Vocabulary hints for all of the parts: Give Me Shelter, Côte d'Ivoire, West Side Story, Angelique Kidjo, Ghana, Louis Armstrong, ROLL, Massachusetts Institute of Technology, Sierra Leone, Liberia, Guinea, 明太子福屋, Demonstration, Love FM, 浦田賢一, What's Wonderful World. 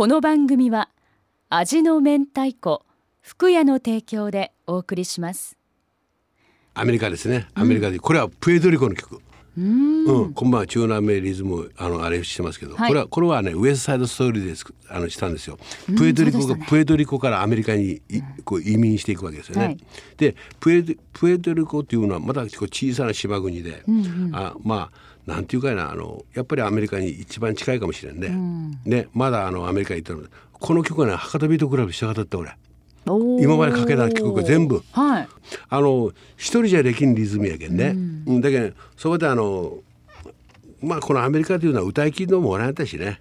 この番組は味の明太子福屋の提供でお送りします。アメリカですね。アメリカで、これはプエルトリコの曲、こんばんは中南米リズムあれしてますけど、はい、これはねウエストサイドストーリーでしたんですよ。プエルトリコからアメリカにこう移民していくわけですよね、はい、でプエルトリコっていうのはまだ小さな島国で、なんていうかなやっぱりアメリカに一番近いかもしれんね、でまだアメリカに行ったのこの曲はね博多ビートクラブしたかったって俺今までかけた曲が全部、はい、一人じゃできんリズムやけんね、だけどそこでこのアメリカというのは歌い切るのももらえたしね、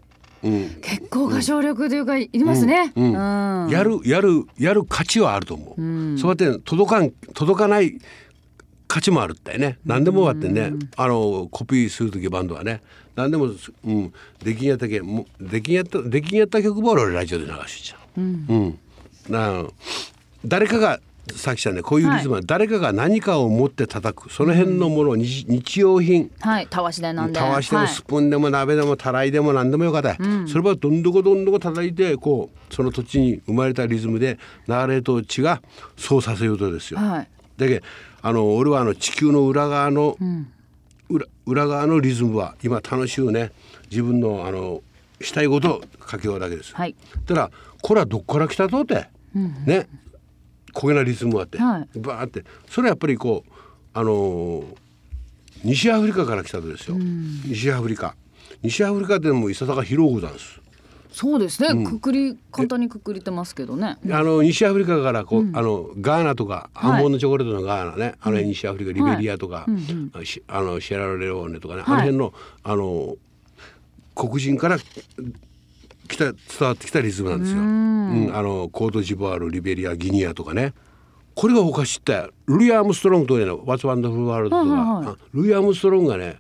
結構歌唱力というかいりますね、やる価値はあると思う、そうやって届かない価値もあるってね。何でも終わってね、コピーするときバンドはね何でも、できんやった曲も俺ラジオで流しちゃう、誰かがさっき言ったねこういうリズムは、はい、誰かが何かを持って叩くその辺のものを日用品、はい、たわしでもスプーンでも鍋でもたらいでも何でもよかった、それはどんどこ叩いてこうその土地に生まれたリズムで流れと血がそうさせようとですよ、はい、だけど俺は地球の裏側のリズムは今楽しゅうね自分のしたいことを書き終わるだけです、はい、ただこれはどこから来たとって、ね焦げなリズムがあって、はい、バーってそれはやっぱりこう西アフリカから来たとですよ、西アフリカでもいささか広くござんす。そうですね、簡単にくくりてますけどね、西アフリカからこう、ガーナとかアンモンドチョコレートのガーナね、はい、西アフリカリベリアとか、シェラレオーネとかね、はい、あの辺の黒人から伝わってきたリズムなんですよ、コートジボワールリベリアギニアとかね。これがおかしいってルイ・アームストロングとかね What's Wonderful World とか、はいはい、ルイ・アームストロングがね、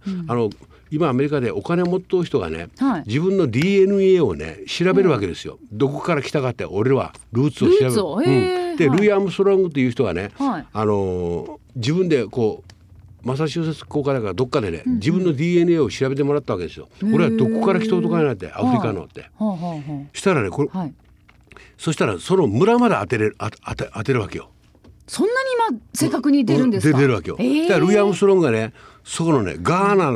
今アメリカでお金持っとう人がね、はい、自分の DNA をね調べるわけですよ、どこから来たかって俺はルーツを調べるで、ルイ・アームストロングっていう人がね、はい、自分でこうマサチューセッツ工科大学どっかでね、自分の DNA を調べてもらったわけですよ。俺はどこから来とうとかになってアフリカのって、したらねこれ、はい、そしたらその村まで当てるわけよ。そんなに今正確に出るんですか、出るわけよ、だからルイ・アームストロングがねそこのねガーナ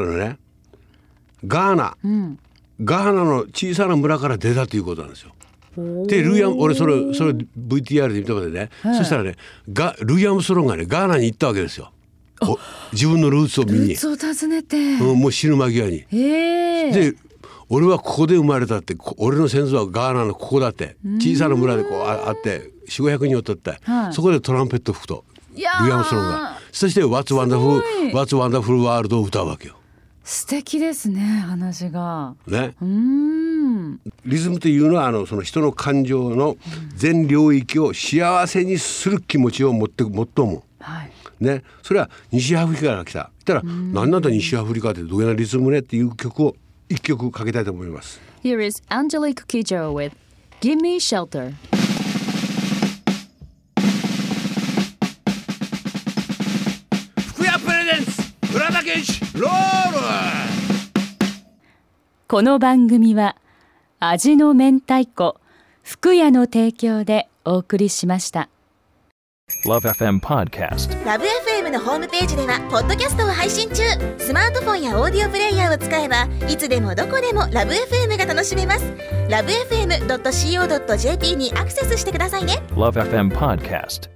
の小さな村から出たということなんですよ。で俺それ VTR で見たことでね、そしたらねルイ・アームストロングがねガーナに行ったわけですよ。自分のルーツを見にルーツを訪ねて、もう死ぬ間際に、で俺はここで生まれたって俺の先祖はガーナのここだって小さな村でこうあって400-500人おったって、そこでトランペット吹くとルイ・アームストロングがそして What's Wonderful World を歌うわけよ。素敵ですね話がね。リズムというのはその人の感情の全領域を幸せにする気持ちを持っとも、はいね、それは西アフリカから来た。たら何なんだ西アフリカってどげなリズムねっていう曲を一曲かけたいと思います。Here is Angelique Kidjo with Give Me Shelter。福屋プレゼンツ浦田健一ロール。この番組は味の明太子福屋の提供でお送りしました。Love FM Podcast。Love FM のホームページではポッドキャストを配信中。スマートフォンやオーディオプレイヤーを使えばいつでもどこでも Love FM が楽しめます。LoveFM.co.jp にアクセスしてくださいね。Love FM Podcast。